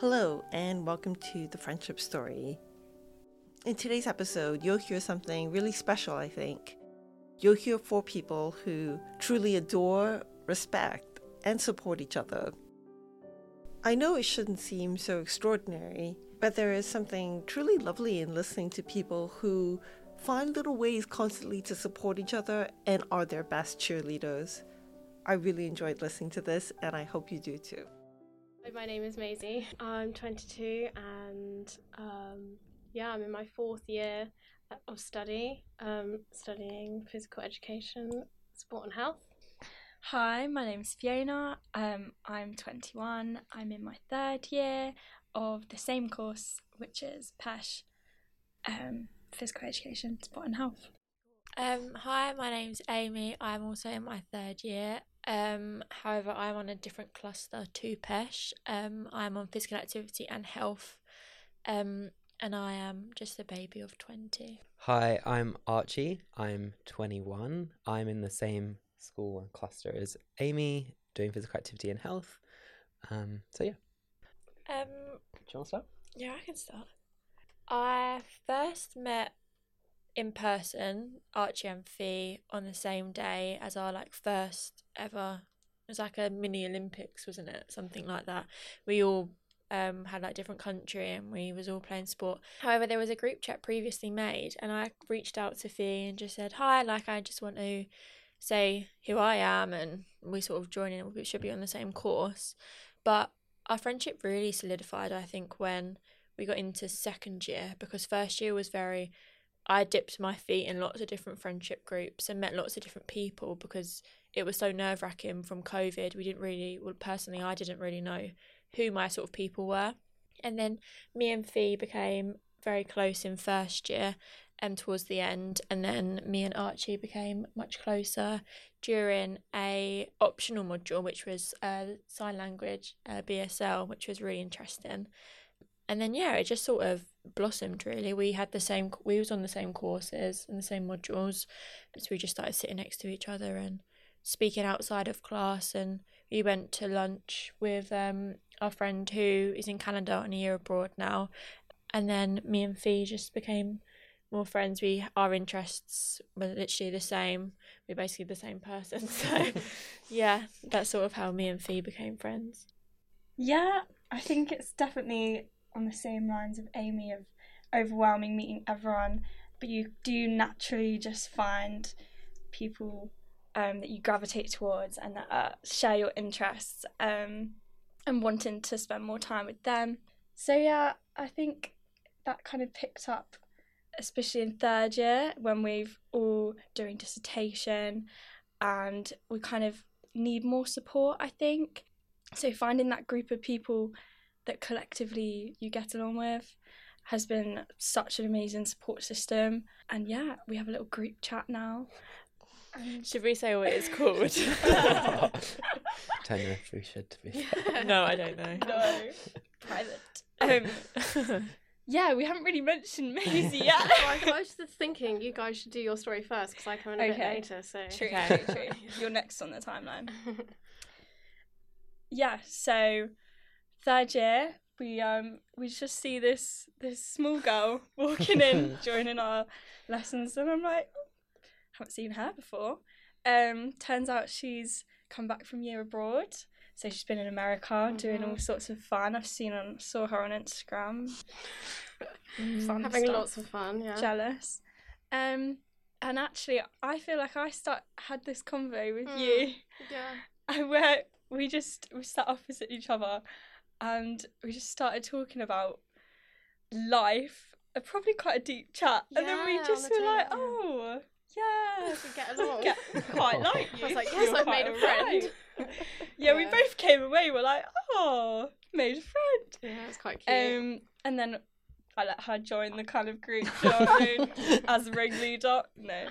Hello and welcome to The Friendship Story. In today's episode, you'll hear something really special, I think. You'll hear four people who truly adore, respect, and support each other. I know it shouldn't seem so extraordinary, but there is something truly lovely in listening to people who find little ways constantly to support each other and are their best cheerleaders. I really enjoyed listening to this, and I hope you do too. My name is Maisie. I'm 22 and I'm in my fourth year of study, studying physical education, sport and health. Hi, my name is Fiona. I'm 21. I'm in my third year of the same course, which is PESH, physical education, sport and health. Hi, my name's Amy. I'm also in my third year. However, I'm on a different cluster to PESH. I'm on physical activity and health, and I am just a baby of 20. Hi, I'm Archie. I'm 21. I'm in the same school cluster as Amy, doing physical activity and health. Do you want to start? Yeah, I can start. I first met in person Archie and Fee on the same day as our first ever, it was a mini Olympics, wasn't it, something like that. We all had different country and we was all playing sport. However, there was a group chat previously made and I reached out to Fee and just said hi, I just want to say who I am, and we sort of joined in. We should be on the same course, but our friendship really solidified, I think, when we got into second year, because first year was very, I dipped my feet in lots of different friendship groups and met lots of different people because it was so nerve-wracking from COVID. Personally, I didn't really know who my sort of people were. And then me and Fee became very close in first year and towards the end. And then me and Archie became much closer during a optional module, which was sign language, BSL, which was really interesting. And then, it just sort of blossomed, really. We was on the same courses and the same modules. So we just started sitting next to each other and speaking outside of class. And we went to lunch with our friend who is in Canada and a year abroad now. And then me and Fee just became more friends. Our interests were literally the same. We're basically the same person. So, that's sort of how me and Fee became friends. Yeah, I think it's definitely on the same lines of Amy, of overwhelming meeting everyone, but you do naturally just find people that you gravitate towards and that share your interests and wanting to spend more time with them. So I think that kind of picked up, especially in third year when we've all doing dissertation and we kind of need more support, I think. So finding that group of people that collectively you get along with has been such an amazing support system. And we have a little group chat now. Should we say what it's called? Don't know if we should, to be fair. No, I don't know. No. Private. We haven't really mentioned Maisie yet. I was just thinking you guys should do your story first because I come in a bit later. So. True. You're next on the timeline. So third year, we just see this small girl walking in, joining our lessons, and I'm like, I haven't seen her before. Turns out she's come back from year abroad, so she's been in America doing all sorts of fun. Saw her on Instagram, having lots of fun. Yeah, jealous. And actually, I feel like I had this convo with you. Yeah, where we sat opposite each other. And we just started talking about life, probably quite a deep chat. And then we just were like, oh, yeah. We get along. Quite like you. I was like, yes, I've made a friend. We both came away, we're like, oh, made a friend. Yeah, that's quite cute. And then I let her join the kind of group as a ringleader. No.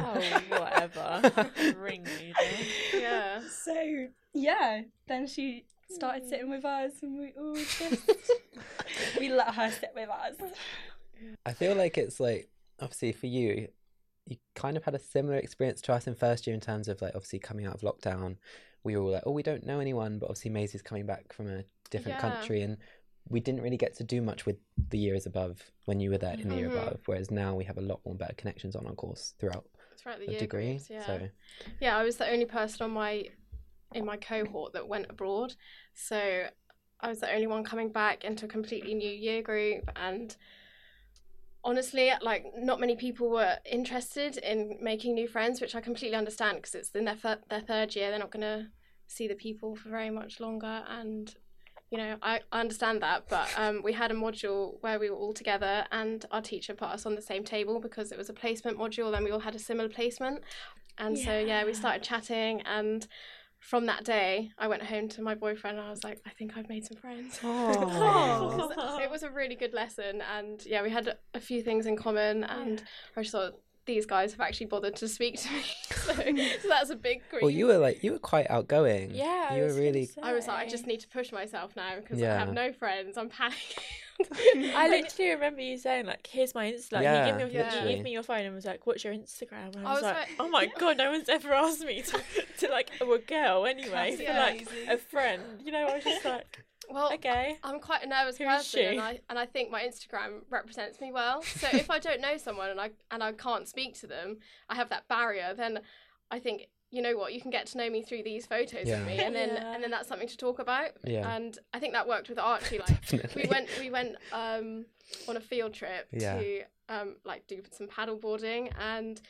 Oh, whatever. Ringleader. Yeah. So, then she started sitting with us and we all just we let her sit with us. I feel like it's obviously for you kind of had a similar experience to us in first year in terms of obviously coming out of lockdown. We were all we don't know anyone, but obviously Maisie's coming back from a different country and we didn't really get to do much with the years above when you were there in the year above, whereas now we have a lot more better connections on our course throughout the year degree. Groups, yeah. So yeah, I was the only person in my cohort that went abroad, so I was the only one coming back into a completely new year group, and honestly, like, not many people were interested in making new friends, which I completely understand, because it's their third year, they're not going to see the people for very much longer, and you know, I understand that, but we had a module where we were all together and our teacher put us on the same table because it was a placement module and we all had a similar placement, and yeah. So yeah, we started chatting, and from that day I went home to my boyfriend and I was like, I think I've made some friends. It was a really good lesson, and yeah, we had a few things in common, and I just thought, these guys have actually bothered to speak to me, so that's a big grief. Well, you were quite outgoing. Yeah, you were really. I was like, I just need to push myself now because I have no friends. I'm panicking. I literally remember you saying, like, "Here's my Instagram." Yeah, he gave me your phone and was like, "What's your Instagram?" And I was like, "Oh my god, no one's ever asked me to like a girl anyway, for like a friend." You know, I was just like. Well, okay. I'm quite a nervous person, and I think my Instagram represents me well. So if I don't know someone and I can't speak to them, I have that barrier. Then I think, you know what, you can get to know me through these photos of me, and then that's something to talk about. Yeah. And I think that worked with Archie. Like we went on a field trip to like do some paddle boarding, and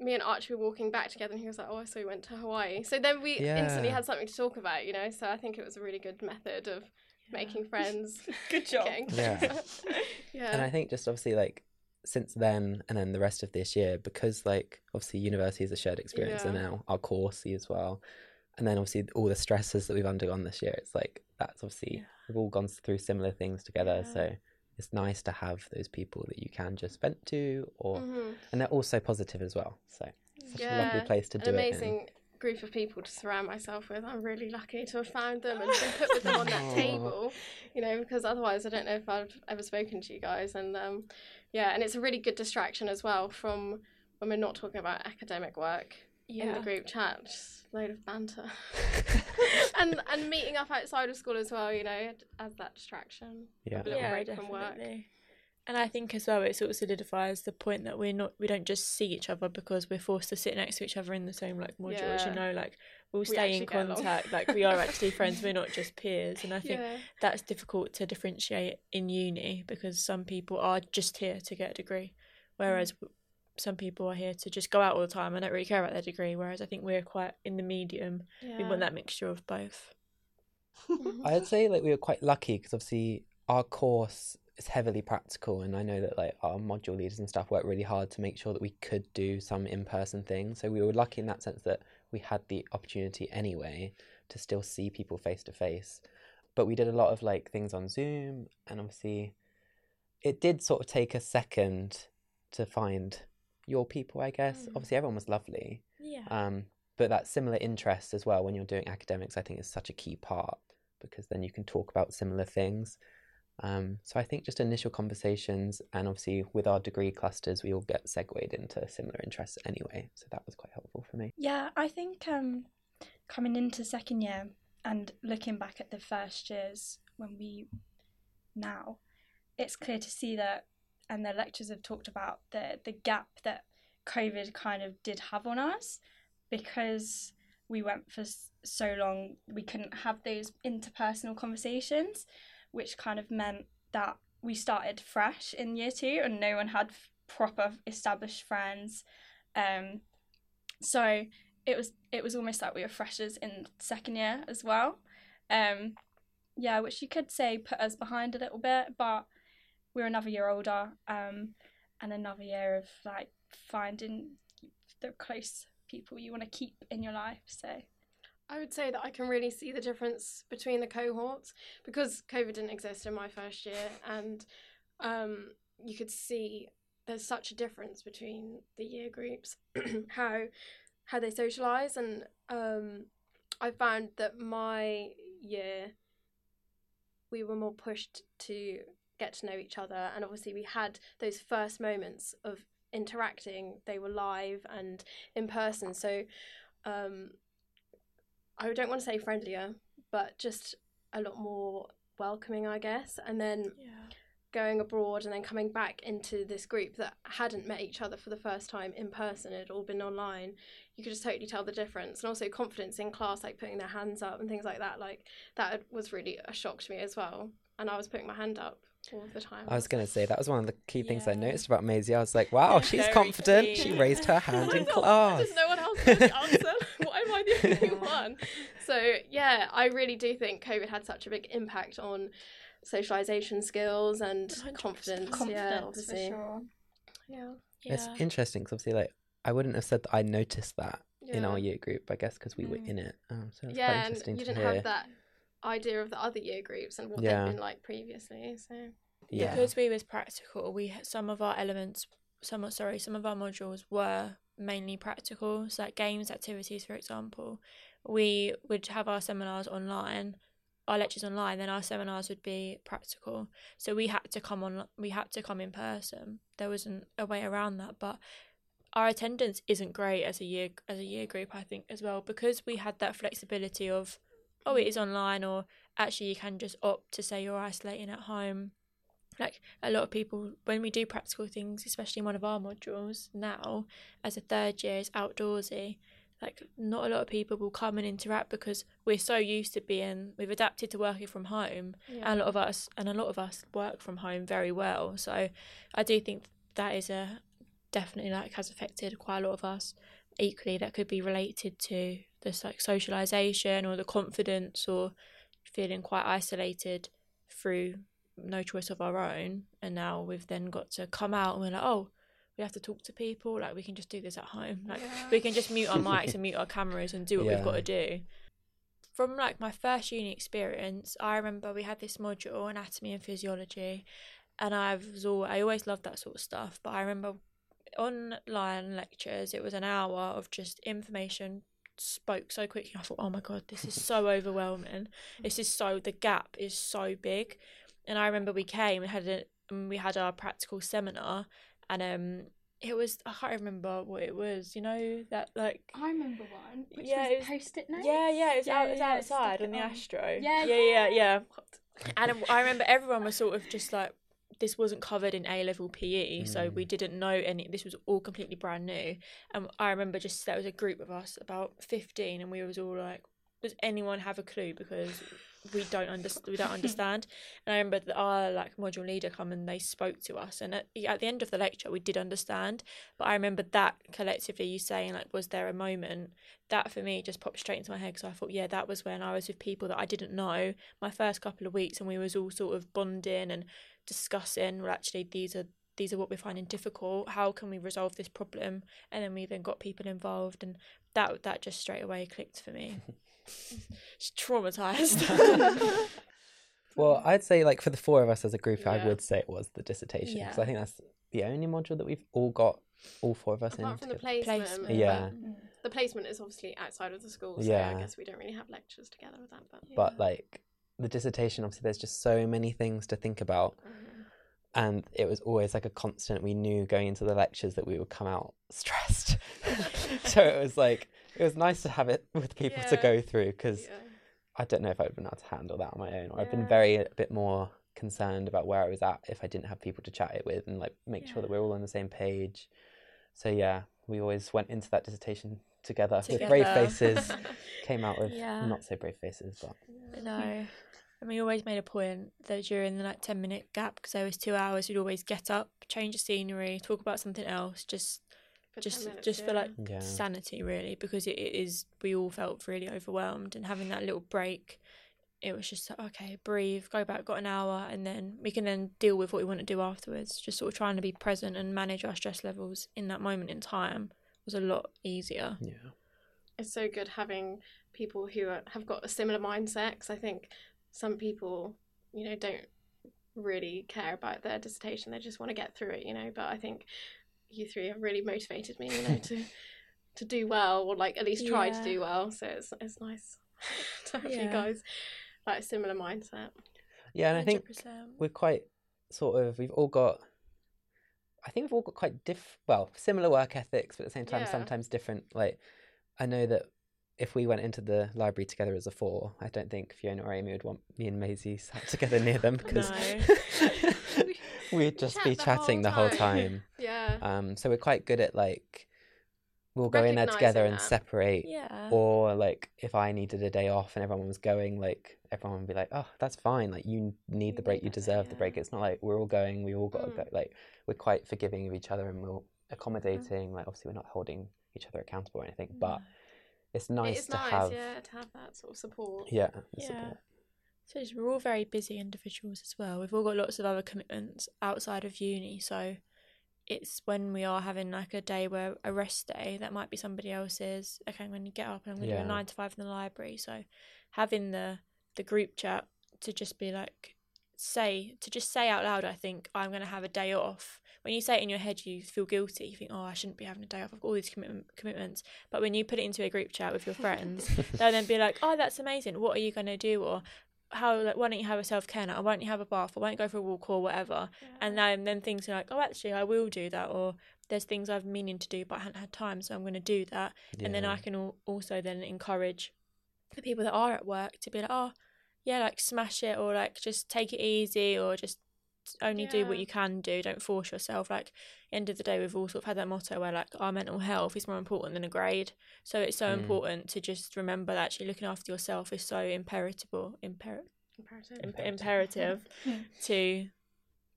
me and Archie were walking back together and he was like, oh, so we went to Hawaii. So then we instantly had something to talk about, you know? So I think it was a really good method of making friends. Good job. And I think just obviously like since then and then the rest of this year, because like obviously university is a shared experience and now our course as well. And then obviously all the stresses that we've undergone this year, it's like that's obviously we've all gone through similar things together. So it's nice to have those people that you can just vent to, or and they're also positive as well. So such a lovely place to do it. An amazing group of people to surround myself with. I'm really lucky to have found them and been put with them on that table, you know, because otherwise I don't know if I've ever spoken to you guys. And and it's a really good distraction as well from when we're not talking about academic work in the group chat. Just a load of banter and meeting up outside of school as well, you know, as that distraction, a little break from work. And I think as well it sort of solidifies the point that we don't just see each other because we're forced to sit next to each other in the same like modules, you know, like we'll stay in contact, like we are actually friends, we're not just peers. And I think that's difficult to differentiate in uni because some people are just here to get a degree, whereas some people are here to just go out all the time and don't really care about their degree, whereas I think we're quite in the medium. We want that mixture of both. I'd say like we were quite lucky because obviously our course is heavily practical, and I know that like our module leaders and stuff worked really hard to make sure that we could do some in-person things, so we were lucky in that sense that we had the opportunity anyway to still see people face to face. But we did a lot of like things on Zoom, and obviously it did sort of take a second to find your people, I guess. Obviously everyone was lovely, but that similar interest as well when you're doing academics I think is such a key part, because then you can talk about similar things, so I think just initial conversations, and obviously with our degree clusters we all get segued into similar interests anyway, so that was quite helpful for me. I think coming into second year and looking back at the first years now it's clear to see that, and the lecturers have talked about the gap that COVID kind of did have on us, because we went for so long we couldn't have those interpersonal conversations, which kind of meant that we started fresh in year two and no one had proper established friends, so it was almost like we were freshers in second year as well, which you could say put us behind a little bit, but we're another year older, and another year of like finding the close people you want to keep in your life. So I would say that I can really see the difference between the cohorts because COVID didn't exist in my first year, and you could see there's such a difference between the year groups, how they socialise, and I found that my year we were more pushed to get to know each other, and obviously we had those first moments of interacting, they were live and in person, so I don't want to say friendlier, but just a lot more welcoming, I guess. And then going abroad and then coming back into this group that hadn't met each other for the first time in person, it'd all been online, you could just totally tell the difference. And also confidence in class, like putting their hands up and things like that was really a shock to me as well. And I was putting my hand up all the time. I was going to say, that was one of the key things I noticed about Maisie. I was like, wow, she's confident. Key. She raised her hand in class. There's no one else to answer. Why am I the only one? So, yeah, I really do think COVID had such a big impact on socialisation skills and 100%. confidence, obviously. For sure. Yeah. It's interesting because obviously, I wouldn't have said that I noticed that in our year group, I guess, because we were in it. So it's quite interesting to hear. Yeah, and you didn't have that idea of the other year groups and what they've been like previously. So because we was practical, we had some of our modules were mainly practical, so like games, activities, for example. We would have our seminars online, our lectures online, then our seminars would be practical. So we had to come in person. There wasn't a way around that, but our attendance isn't great as a year group, I think, as well, because we had that flexibility of it is online, or actually you can just opt to say you're isolating at home. Like a lot of people, when we do practical things, especially in one of our modules now, as a third year, it's outdoorsy. Like not a lot of people will come and interact because we're so used to we've adapted to working from home, and a lot of us work from home very well. So I do think that is definitely has affected quite a lot of us. Equally, that could be related to this socialisation or the confidence or feeling quite isolated through no choice of our own. And now we've then got to come out and we're like, oh, we have to talk to people. Like we can just do this at home. We can just mute our mics and mute our cameras and do what we've got to do. From my first uni experience, I remember we had this module, anatomy and physiology, and I always loved that sort of stuff. But I remember online lectures, it was an hour of just information spoke so quickly. I thought, oh my god, this is so overwhelming, the gap is so big. And I remember we came and we had our practical seminar, and it was, I can't remember what it was, I remember one which was post-it notes. Outside on the Astro. And I remember everyone was sort of just like, this wasn't covered in A-level PE, so we didn't know any. This was all completely brand new. And I remember there was a group of us, about 15, and we was all like, does anyone have a clue? Because we don't understand. And I remember our module leader come and they spoke to us. And at the end of the lecture, we did understand. But I remember that collectively you saying, was there a moment? That for me just popped straight into my head. Because I thought, that was when I was with people that I didn't know my first couple of weeks. And we was all sort of bonding and discussing, actually, these are what we're finding difficult. How can we resolve this problem? And then we then got people involved. And that just straight away clicked for me. She's traumatized. Well, I'd say for the four of us as a group, I would say it was the dissertation, because I think that's the only module that we've all got, all four of us apart from the placement. The placement is obviously outside of the school, so I guess we don't really have lectures together with that, but the dissertation, obviously there's just so many things to think about. And it was always a constant. We knew going into the lectures that we would come out stressed. So it was it was nice to have it with people to go through, because I don't know if I'd been able to handle that on my own, or I've been a bit more concerned about where I was at if I didn't have people to chat it with and make sure that we're all on the same page. So we always went into that dissertation together. With brave faces, came out with not so brave faces, but no. And we always made a point that during the 10-minute gap, because there was 2 hours, we'd always get up, change the scenery, talk about something else, just for sanity, really, because it is, we all felt really overwhelmed. And having that little break, it was just okay, breathe, go back, got an hour, and then we can then deal with what we want to do afterwards. Just sort of trying to be present and manage our stress levels in that moment in time was a lot easier. It's so good having people who have got a similar mindset, because I think some people don't really care about their dissertation, they just want to get through it, but I think you three have really motivated me to do well, or at least try to do well. So it's nice to have you guys a similar mindset. And 100%. I think we've all got quite similar work ethics, but at the same time sometimes different. I know that if we went into the library together as a four, I don't think Fiona or Amy would want me and Maisie sat together near them, because we'd just be chatting the whole time. Yeah. So we're quite good at, like, we'll go in there together and separate. Yeah. Or, like, if I needed a day off and everyone was going, like, everyone would be like, oh, that's fine. Like, you need the break. You deserve the break. It's not like we're all going, we all got to go. Like, we're quite forgiving of each other and we're accommodating. Like, obviously, we're not holding each other accountable or anything, but it's nice to have that sort of support. Yeah. So we're all very busy individuals as well. We've all got lots of other commitments outside of uni, so it's when we are having like a day where a rest day that might be somebody else's. Okay, I'm going to get up and I'm going to do a 9 to 5 in the library. So having the group chat to just be like, say out loud, I think I'm going to have a day off. When you say it in your head, you feel guilty. You think, oh, I shouldn't be having a day off. I've got all these commitments. But when you put it into a group chat with your friends, they'll then be like, oh, that's amazing. What are you going to do? Or how, like, why don't you have a self-care night? Or why don't you have a bath? Or why don't you go for a walk or whatever? Yeah. And then things are like, oh, actually, I will do that. Or there's things I've meaning to do, but I haven't had time, so I'm going to do that. Yeah. And then I can also then encourage the people that are at work to be like, oh, yeah, like, smash it, or, like, just take it easy, or just only do what you can do. Don't force yourself. Like, end of the day, we've all sort of had that motto where, like, our mental health is more important than a grade. So it's so important to just remember that actually looking after yourself is so imperative to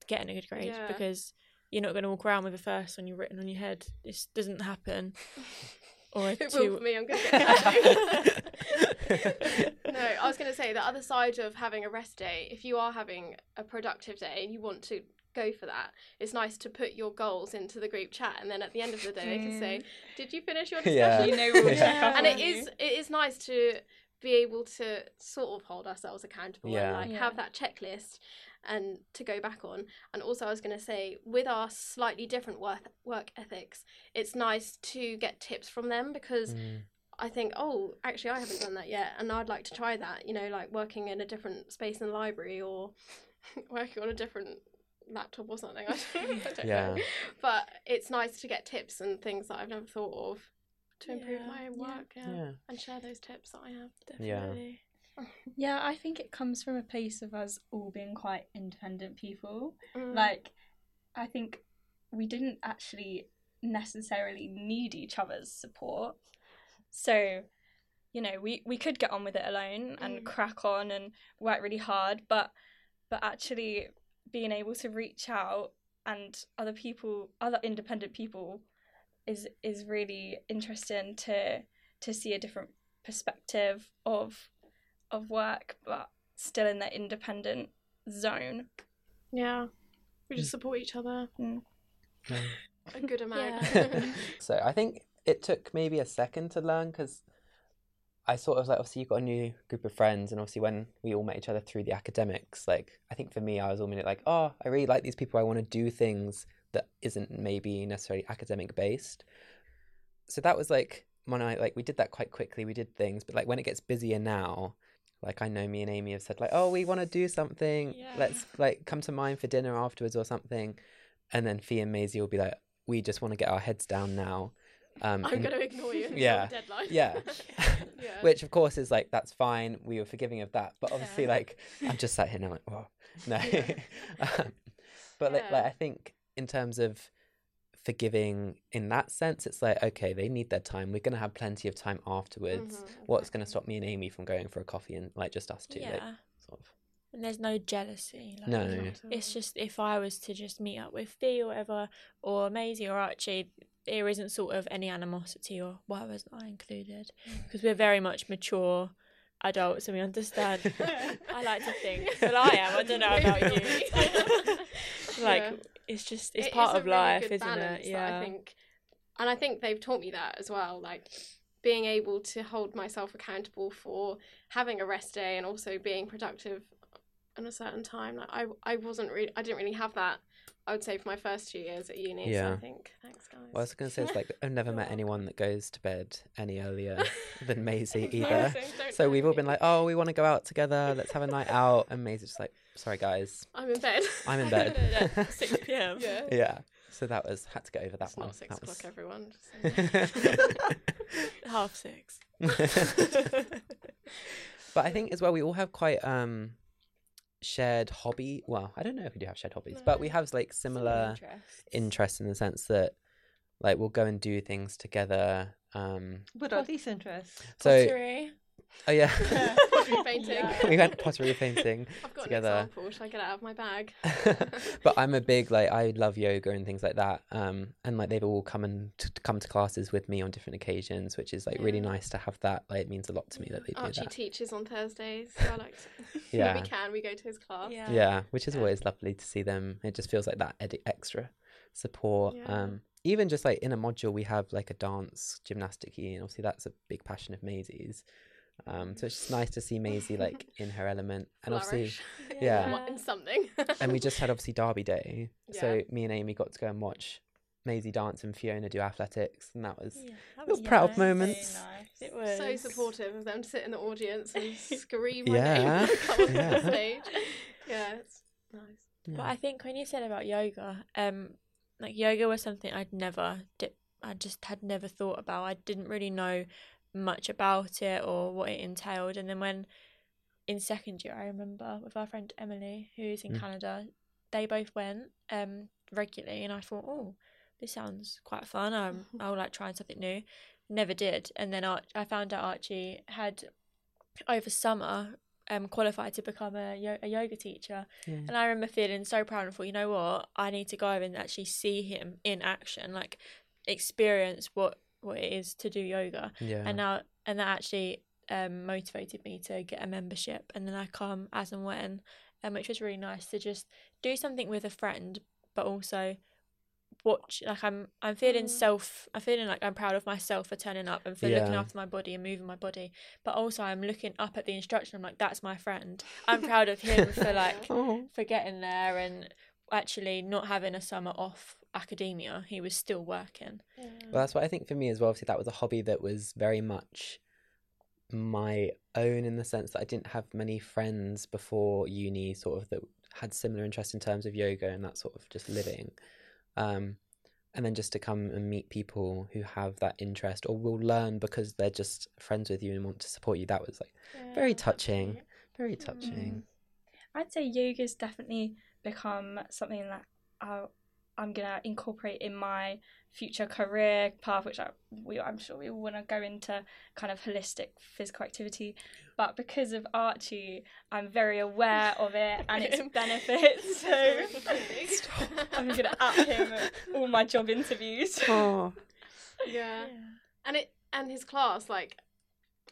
getting a good grade, because you're not going to walk around with a first when you're written on your head. This doesn't happen. Or it will for me. I'm going to get No, I was going to say the other side of having a rest day, if you are having a productive day and you want to go for that, it's nice to put your goals into the group chat, and then at the end of the day they can say, did you finish your discussion? You know, we'll check up. And it is nice to be able to sort of hold ourselves accountable and like have that checklist and to go back on. And also I was going to say, with our slightly different work ethics, it's nice to get tips from them, because I think, oh, actually I haven't done that yet and I'd like to try that, you know, like working in a different space in the library or working on a different laptop or something. I don't know. But it's nice to get tips and things that I've never thought of to improve my own work and share those tips that I have. Definitely. Yeah, I think it comes from a place of us all being quite independent people. Like, I think we didn't actually necessarily need each other's support. So, you know, we could get on with it alone and crack on and work really hard, but actually being able to reach out and other independent people is really interesting to see a different perspective of work, but still in that independent zone. Yeah, we just support each other a good amount. So I think it took maybe a second to learn, because I sort of, like, obviously you've got a new group of friends, and obviously when we all met each other through the academics, like, I think for me I was all like, oh, I really like these people, I want to do things that isn't maybe necessarily academic based. So that was like when I, like, we did that quite quickly, we did things, but like when it gets busier now, like, I know me and Amy have said, like, oh, we want to do something. Yeah. Let's, like, come to mine for dinner afterwards or something. And then Fee and Maisie will be like, we just want to get our heads down now. I'm going to ignore you. Yeah. Deadline. Yeah. Yeah. Which, of course, is like, that's fine. We were forgiving of that. But obviously, like, I'm just sat here and I'm like, whoa. No. But like, I think in terms of forgiving in that sense, it's like, okay, they need their time, we're gonna have plenty of time afterwards. What's gonna stop me and Amy from going for a coffee and, like, just us two? Like, sort of. And there's no jealousy, like, no, it's just, if I was to just meet up with Fee or whatever, or Maisie or Archie, there isn't sort of any animosity or why wasn't I included, because we're very much mature adults and we understand. I like to think, well, I am, I don't know about you. Like, it's just, it's part of life, isn't it? Yeah, I think, and I think they've taught me that as well, like being able to hold myself accountable for having a rest day and also being productive at a certain time. Like, I didn't really have that, I would say, for my first 2 years at uni. Yeah. So I think, thanks guys. Well, I was going to say, it's like, I've never met anyone that goes to bed any earlier than Maisie either. So we've all been like, oh, we want to go out together, let's have a night out. And Maisie's just like, sorry guys, I'm in bed. I'm in bed. 6 p.m. Yeah. So that was, had to get over that it's one. It's not 6 o'clock, everyone. Half six. But I think as well, we all have quite shared hobby. Well, I don't know if we do have shared hobbies, but we have like similar interests in the sense that like we'll go and do things together. What are these interests? Pottery. Oh yeah. Yeah. Pottery painting. Yeah. We went pottery painting together. I've got an example. Should I get it out of my bag? But I'm a big like I love yoga and things like that. And like they've all come to classes with me on different occasions, which is like really nice to have that. Like it means a lot to me that they do Archie that. Archie teaches on Thursdays, so I like to when we can, we go to his class. Yeah, yeah, which is always lovely to see them. It just feels like that extra support. Yeah. Even just like in a module we have like a dance gymnasticy, and obviously that's a big passion of Maisie's. So it's just nice to see Maisie like in her element and flourish. Obviously in something. And we just had obviously Derby Day, so me and Amy got to go and watch Maisie dance and Fiona do athletics, and that was proud moments. Nice. It was so supportive of them to sit in the audience and scream my name on the stage. Yeah, it's nice. Yeah. But I think when you said about yoga, like yoga was something I just had never thought about. I didn't really know much about it or what it entailed, and then when in second year I remember with our friend Emily, who's in Canada, they both went regularly, and I thought, oh, this sounds quite fun, I'll like trying something new. Never did. And then I found out Archie had over summer qualified to become a yoga teacher, and I remember feeling so proud and thought, you know what, I need to go and actually see him in action, like experience what it is to do yoga. And that actually motivated me to get a membership, and then I come as and when, which was really nice to just do something with a friend, but also watch, like I'm feeling like I'm proud of myself for turning up and for looking after my body and moving my body, but also I'm looking up at the instructor, I'm like, that's my friend, I'm proud of him for like for getting there and actually not having a summer off academia, he was still working. Well, that's what I think for me as well. Obviously that was a hobby that was very much my own, in the sense that I didn't have many friends before uni sort of that had similar interests in terms of yoga and that sort of just living, and then just to come and meet people who have that interest or will learn because they're just friends with you and want to support you, that was like very touching. I'd say yoga's definitely become something that I'm going to incorporate in my future career path, which I'm sure we all want to go into kind of holistic physical activity. But because of Archie, I'm very aware of it and its benefits. So I'm going to up him at all my job interviews. Oh. Yeah. And his class, like,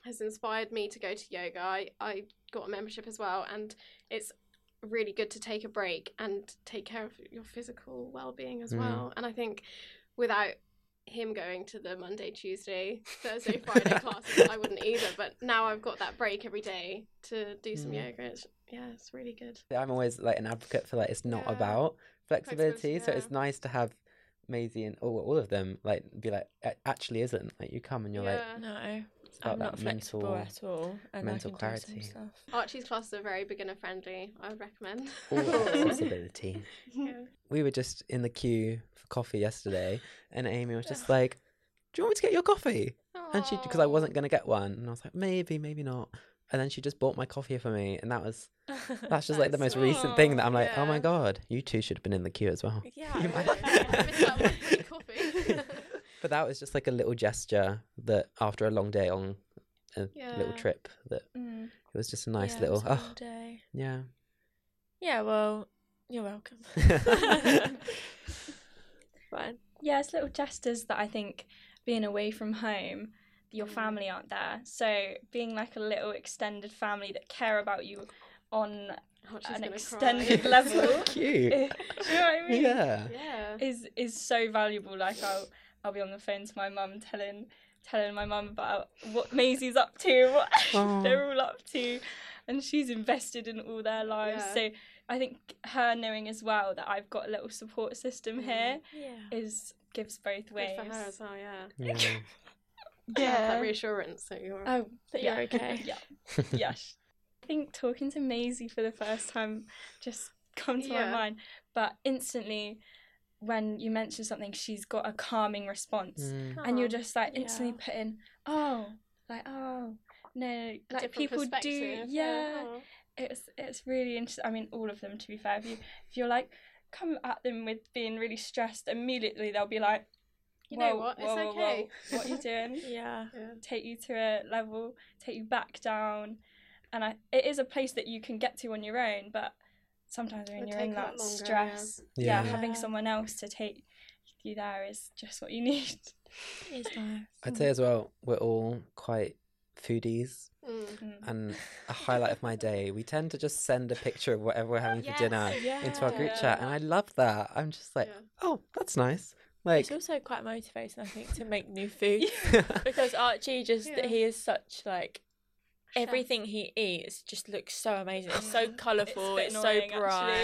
has inspired me to go to yoga. I got a membership as well, and it's really good to take a break and take care of your physical well-being as well. And I think without him going to the Monday, Tuesday, Thursday, Friday classes, I wouldn't either, but now I've got that break every day to do some yoga. It's really good. I'm always like an advocate for like it's not about flexibility, so it's nice to have Maisie and all of them like be like, it actually isn't, like you come and you're like, no, I'm not flexible at all, and mental clarity. Archie's classes are very beginner friendly, I would recommend. Accessibility. We were just in the queue for coffee yesterday, and Amy was just like, do you want me to get your coffee? Aww. And she, because I wasn't going to get one, and I was like, maybe not, and then she just bought my coffee for me, and that's just like the most recent thing that I'm like, oh my god, you two should have been in the queue as well. But that was just like a little gesture that after a long day on a little trip, that it was just a nice little day. Well, you're welcome. Fine. It's little gestures that I think, being away from home, your family aren't there, so being like a little extended family that care about you on an extended level. So cute. Do you know what I mean? Yeah. Is so valuable. Like I'll be on the phone to my mum telling my mum about what Maisie's up to, what they're all up to, and she's invested in all their lives. So I think her knowing as well that I've got a little support system here gives both ways. Good for her as well, that reassurance that you're you're okay. Yes. I think talking to Maisie for the first time just come to my mind, but instantly when you mention something, she's got a calming response. Mm. And you're just like instantly putting, oh, no, like people do, It's really interesting. I mean, all of them, to be fair. If you're like, come at them with being really stressed, immediately they'll be like, you know what, it's okay. Whoa, what are you doing? Take you to a level, take you back down. And it is a place that you can get to on your own, but sometimes when you're in that stress, having someone else to take you there is just what you need. It is nice. I'd say as well, we're all quite foodies. Mm-hmm. And a highlight of my day, we tend to just send a picture of whatever we're having for dinner into our group chat, and I love that. I'm just like, oh, that's nice. Like, it's also quite motivating, I think, to make new food because Archie just he is such like everything he eats just looks so amazing. It's so colourful, it's annoying, so bright.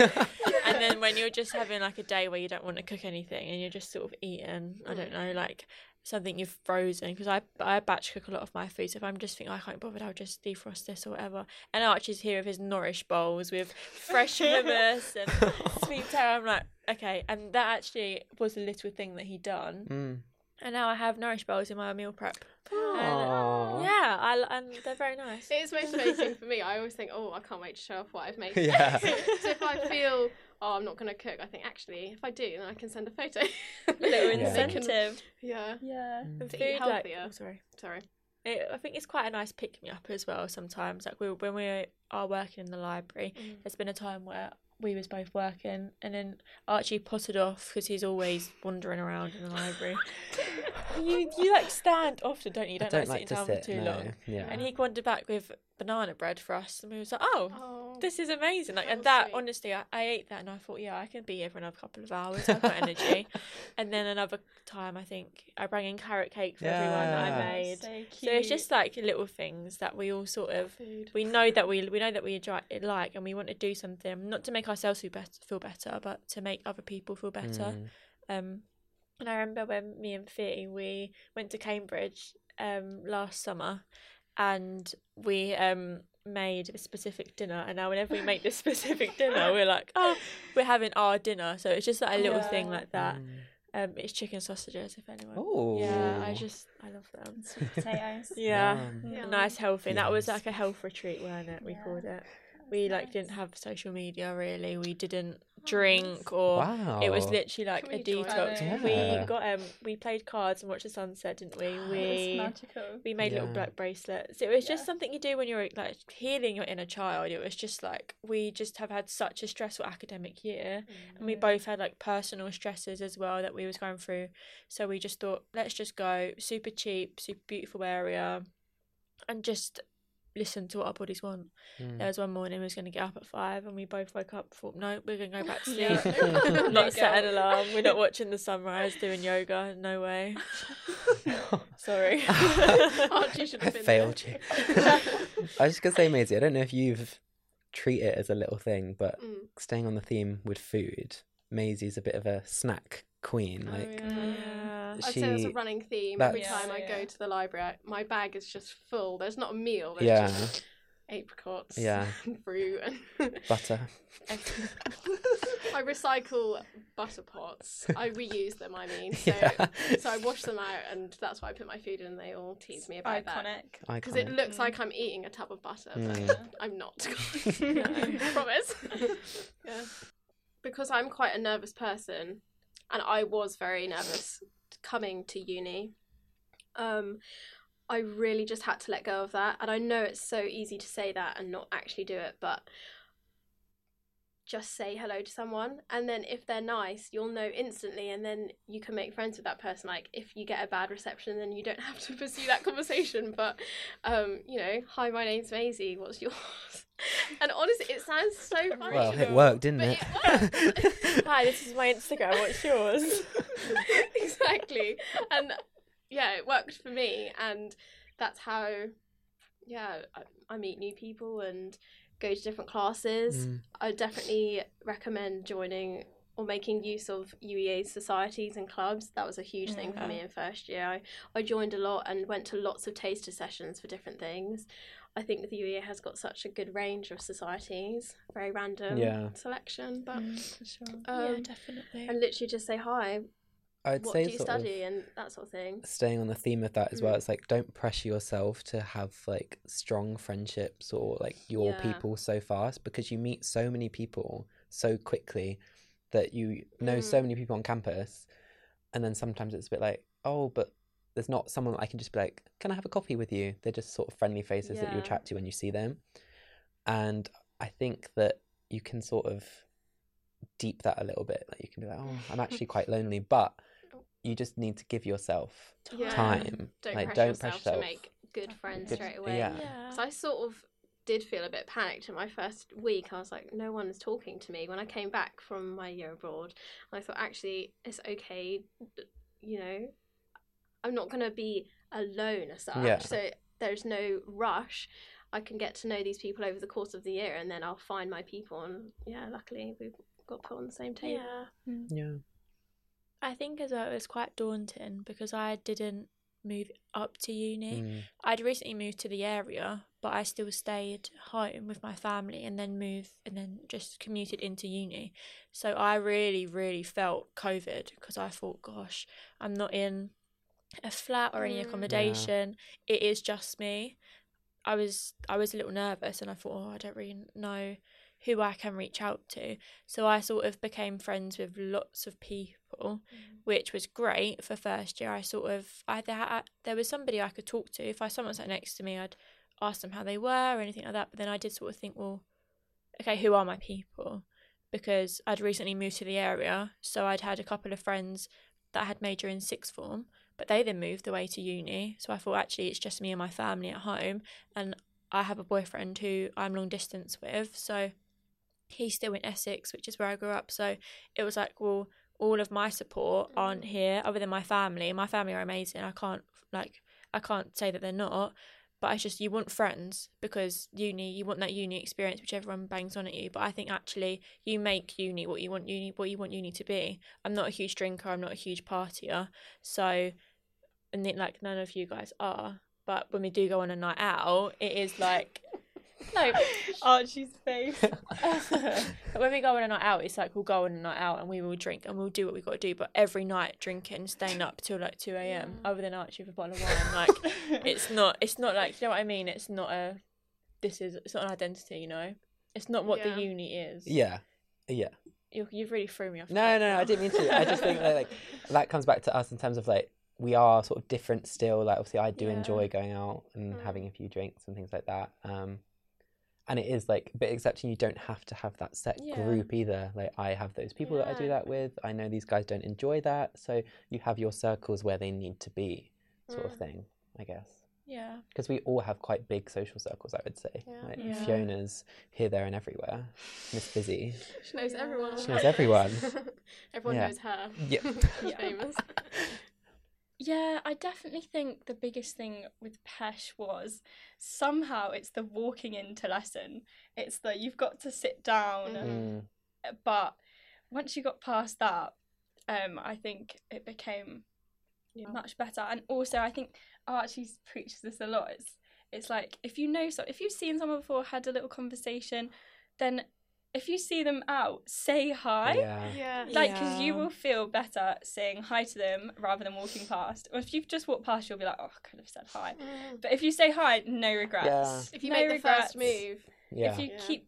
And then when you're just having like a day where you don't want to cook anything and you're just sort of eating, I don't know, like something you've frozen, because I batch cook a lot of my food, so if I'm just thinking I can't bother, I'll just defrost this or whatever. And Archie's here with his nourish bowls with fresh hummus and sweet taro. I'm like, okay, and that actually was a little thing that he done, and now I have nourish bowls in my meal prep. And, and they're very nice. It is motivating for me. I always think, oh, I can't wait to show off what I've made. So if I feel, oh, I'm not going to cook, I think, actually, if I do, then I can send a photo. Little incentive. Yeah. And food, eat healthier. Like, sorry. I think it's quite a nice pick-me-up as well sometimes. Like, when we are working in the library, there's been a time where we was both working, and then Archie potted off because he's always wandering around in the library. You like stand often, don't you? You don't like sitting down for too long. Yeah. And he wandered back with banana bread for us, and we was like, oh, this is amazing. Like, and that, honestly, I ate that and I thought, I can be here for another couple of hours. I've got energy. And then another time, I think I brought in carrot cake for everyone that I made. So cute. So it's just like little things that we all sort of we know that we like, and we want to do something not to make ourselves feel better, but to make other people feel better. And I remember when me and Fee, we went to Cambridge last summer, and we made a specific dinner. And now whenever we make this specific dinner, we're like, oh, we're having our dinner. So it's just like a little thing like that. It's chicken sausages, if anyone. Oh. Yeah, I love them. Sweet potatoes. Nice, healthy. Yes. That was like a health retreat, wasn't it? We called it. We like didn't have social media really. We didn't drink or it was literally like a detox. We got we played cards and watched the sunset, didn't we? It was magical. We made little black bracelets. It was just something you do when you're like healing your inner child. It was just like we just have had such a stressful academic year, and we both had like personal stresses as well that we was going through. So we just thought, let's just go super cheap, super beautiful area, and just listen to what our bodies want. There was one morning we was going to get up at 5, and we both woke up, thought, no, we're going to go back to sleep. Not set an alarm, we're not watching the sunrise, doing yoga, no way. Sorry. Archie should have been there. You. I was just going to say, Maisie, I don't know if you've treat it as a little thing, but staying on the theme with food, Maisie's a bit of a snack queen. Like, I'd say there's a running theme every time I go to the library. My bag is just full. There's not a meal. There's just apricots and fruit and butter. I recycle butter pots. I reuse them, I mean. So I wash them out, and that's why I put my food in, and they all tease me about that. Because it looks like I'm eating a tub of butter, but I'm not. I promise. Because I'm quite a nervous person, and I was very nervous coming to uni. I really just had to let go of that. And I know it's so easy to say that and not actually do it, but just say hello to someone. And then if they're nice, you'll know instantly, and then you can make friends with that person. Like, if you get a bad reception, then you don't have to pursue that conversation. But, you know, hi, my name's Maisie, what's yours? And honestly, it sounds so funny. Well, it worked, didn't it? It worked. Hi, this is my Instagram, what's yours? Exactly. And, it worked for me. And that's how, I meet new people and go to different classes. I definitely recommend joining or making use of UEA societies and clubs. That was a huge thing for me in first year. I joined a lot and went to lots of taster sessions for different things. I think the UEA has got such a good range of societies, very random selection. But for sure. Yeah, definitely. And literally just say hi. I'd what say do you study and that sort of thing. Staying on the theme of that as well, it's like don't pressure yourself to have like strong friendships or like your people so fast, because you meet so many people so quickly that you know so many people on campus, and then sometimes it's a bit like, oh, but there's not someone that I can just be like, can I have a coffee with you? They're just sort of friendly faces that you'll chat to when you see them. And I think that you can sort of deep that a little bit. Like you can be like, oh, I'm actually quite lonely, but you just need to give yourself time. Don't pressure yourself to make good friends straight away. So I sort of did feel a bit panicked in my first week. I was like, no one's talking to me. When I came back from my year abroad, I thought, actually, it's okay. You know, I'm not going to be alone as such. Yeah. So there's no rush. I can get to know these people over the course of the year, and then I'll find my people. And luckily we got put on the same table. Yeah. Yeah. I think as well, it was quite daunting because I didn't move up to uni. I'd recently moved to the area, but I still stayed home with my family and then just commuted into uni. So I really, really felt COVID because I thought, gosh, I'm not in a flat or any accommodation. Yeah. It is just me. I was a little nervous and I thought, I don't really know who I can reach out to. So I sort of became friends with lots of people, which was great for first year. There was somebody I could talk to. If someone sat next to me, I'd ask them how they were or anything like that. But then I did sort of think, well, okay, who are my people? Because I'd recently moved to the area. So I'd had a couple of friends that I had majored in sixth form, but they then moved away to uni. So I thought, actually, it's just me and my family at home. And I have a boyfriend who I'm long distance with. So he's still in Essex, which is where I grew up. So it was like, well, all of my support aren't here other than my family. My family are amazing. I can't say that they're not, but it's just, you want friends because uni, you want that uni experience, which everyone bangs on at you. But I think actually you make uni what you want uni to be. I'm not a huge drinker. I'm not a huge partier. So, and it, like, none of you guys are, but when we do go on a night out, it is like, no, Archie's face. When we go on a night out, it's like, we'll go on a night out and we will drink and we'll do what we got to do, but every night drinking, staying up till like 2 a.m. Other than Archie with a bottle of wine, like it's not like, you know what I mean? It's not an identity, you know? It's not what the uni is. Yeah, yeah. You've really threw me off. No, I didn't mean to. I just think like that comes back to us in terms of like, we are sort of different still. Like obviously I do enjoy going out and having a few drinks and things like that. And it is like, but accepting you don't have to have that set group either. Like I have those people that I do that with. I know these guys don't enjoy that. So you have your circles where they need to be sort of thing, I guess. Yeah. Because we all have quite big social circles, I would say. Yeah. Like Fiona's here, there and everywhere. Miss Busy. She knows everyone. She knows everyone. Everyone knows her. Yeah. She's famous. Yeah, I definitely think the biggest thing with PESH was somehow it's the walking into lesson. It's that you've got to sit down. But once you got past that, I think it became much better. And also I think Archie preaches this a lot. It's like if you've seen someone before, had a little conversation, then if you see them out, say hi. Yeah. Like, because you will feel better saying hi to them rather than walking past. Or if you've just walked past, you'll be like, oh, I could have said hi. But if you say hi, no regrets. Yeah. If you make regrets, the first move. Yeah. If you keep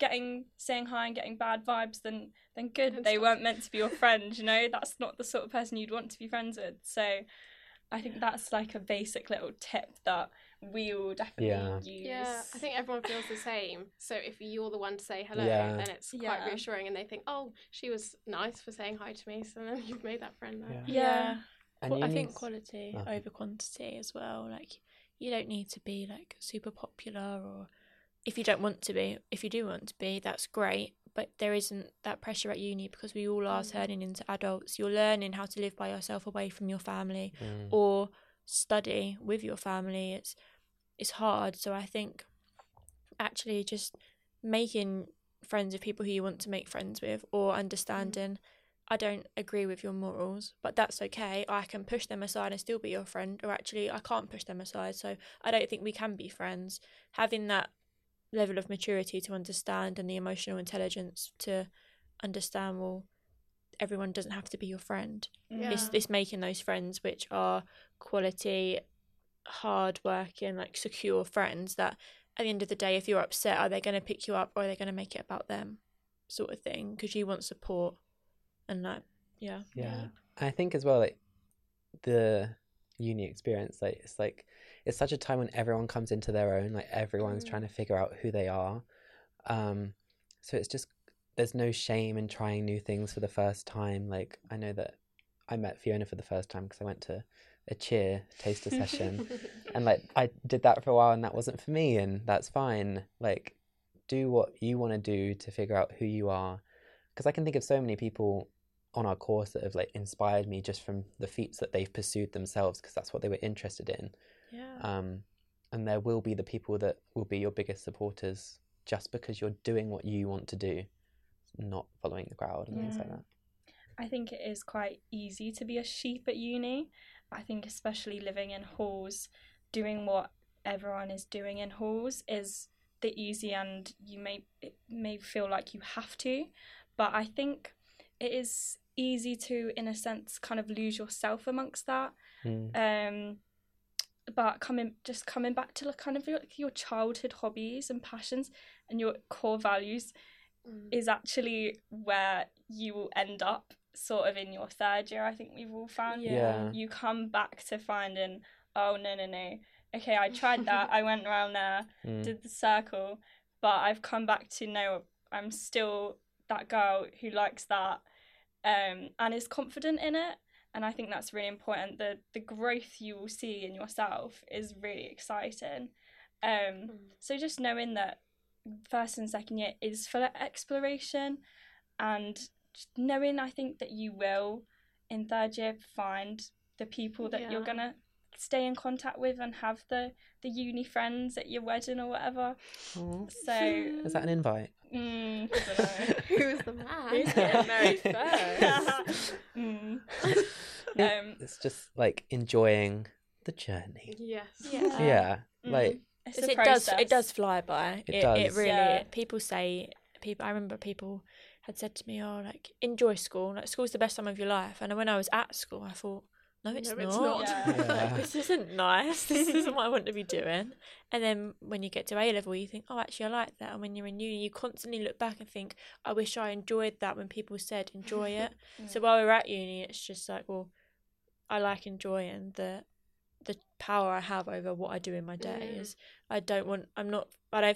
saying hi and getting bad vibes, then good. They weren't meant to be your friend, you know? That's not the sort of person you'd want to be friends with. So I think that's like a basic little tip that we will definitely use. Yeah, I think everyone feels the same. So if you're the one to say hello, then it's quite reassuring, and they think, "Oh, she was nice for saying hi to me." So then you've made that friend there. Yeah. And I think quality over quantity as well. Like, you don't need to be like super popular, or if you don't want to be. If you do want to be, that's great. But there isn't that pressure at uni because we all are turning into adults. You're learning how to live by yourself away from your family or study with your family. It's hard. So I think actually just making friends with people who you want to make friends with, or understanding I don't agree with your morals, but that's okay. I can push them aside and still be your friend, or actually I can't push them aside, so I don't think we can be friends. Having that level of maturity to understand and the emotional intelligence to understand, well, everyone doesn't have to be your friend. Yeah. It's making those friends which are quality, hard-working, like secure friends that at the end of the day, if you're upset, are they going to pick you up or are they going to make it about them sort of thing? Because you want support. And that, yeah. Yeah. I think as well, like, the uni experience, like, it's such a time when everyone comes into their own, like, everyone's trying to figure out who they are. So it's just, there's no shame in trying new things for the first time. Like, I know that I met Fiona for the first time because I went to a cheer taster session. And, like, I did that for a while and that wasn't for me, and that's fine. Like, do what you want to do to figure out who you are. Because I can think of so many people on our course that have, like, inspired me just from the feats that they've pursued themselves, because that's what they were interested in. Yeah. And there will be the people that will be your biggest supporters just because you're doing what you want to do, not following the crowd and things like that. I think it is quite easy to be a sheep at uni. I think especially living in halls, doing what everyone is doing in halls is the easy, and it may feel like you have to, but I think it is easy to, in a sense, kind of lose yourself amongst that. But coming back to kind of your childhood hobbies and passions and your core values is actually where you will end up sort of in your third year. I think we've all found you come back to finding, oh, no. Okay, I tried that. I went around there, did the circle, but I've come back to know I'm still that girl who likes that and is confident in it. And I think that's really important. The growth you will see in yourself is really exciting. So just knowing that first and second year is for exploration, and knowing, I think, that you will in third year find the people that you're going to stay in contact with and have the uni friends at your wedding or whatever. So is that an invite? I don't know. Who's the man? Who's getting married first? It's just like enjoying the journey. Yes. Yeah. Like it does fly by. It really. Yeah. People. I remember people had said to me, "Oh, like enjoy school. Like school's the best time of your life." And when I was at school, I thought, No, it's not. Yeah. This isn't nice. This isn't what I want to be doing. And then when you get to A level, you think, oh, actually, I like that. And when you're in uni, you constantly look back and think, I wish I enjoyed that when people said enjoy it. So while we're at uni, it's just like, well, I like enjoying the power I have over what I do in my days. I don't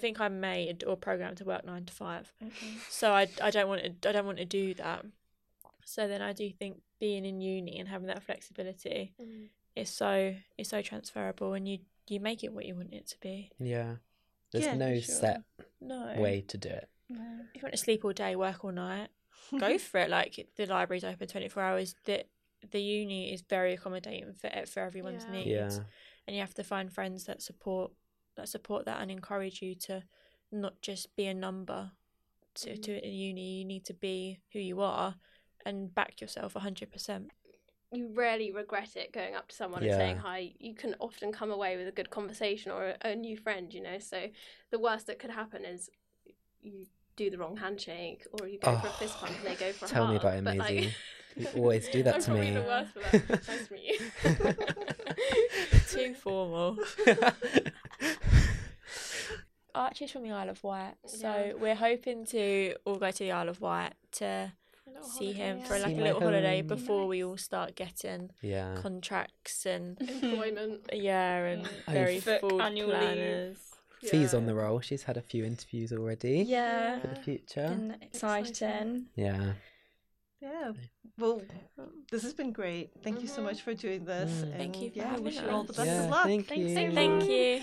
think I'm made or programmed to work 9 to 5. So I don't want to do that. So then I do think being in uni and having that flexibility is so transferable, and you make it what you want it to be. Yeah. There's no set way to do it. No. If you want to sleep all day, work all night, go for it. Like, the library's open 24 hours. The uni is very accommodating for everyone's needs. Yeah. And you have to find friends that support that and encourage you to not just be a number to uni. You need to be who you are and back yourself 100%. You rarely regret it, going up to someone and saying hi. You can often come away with a good conversation or a new friend, you know. So the worst that could happen is you do the wrong handshake, or you go for a fist pump and they go for a hug. Tell me about it, Maisie. Like, you always do that to me. I'm the worst for that. Nice to meet you. Too formal. Archie's from the Isle of Wight, so we're hoping to all go to the Isle of Wight to see him for like a little holiday before we all start getting contracts and employment. Yeah, and very full annual planners. Fee's on the roll. She's had a few interviews already. Yeah. For the future. Exciting. Yeah. Yeah. Well, this has been great. Thank you so much for doing this. And thank you. I wish you all the best of luck. Thank you.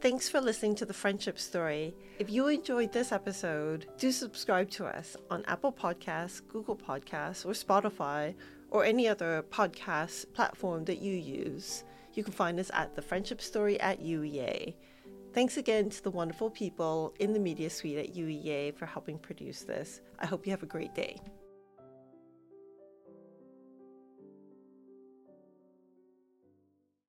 Thanks for listening to The Friendship Story. If you enjoyed this episode, do subscribe to us on Apple Podcasts, Google Podcasts, or Spotify, or any other podcast platform that you use. You can find us at The Friendship Story at UEA. Thanks again to the wonderful people in the media suite at UEA for helping produce this. I hope you have a great day.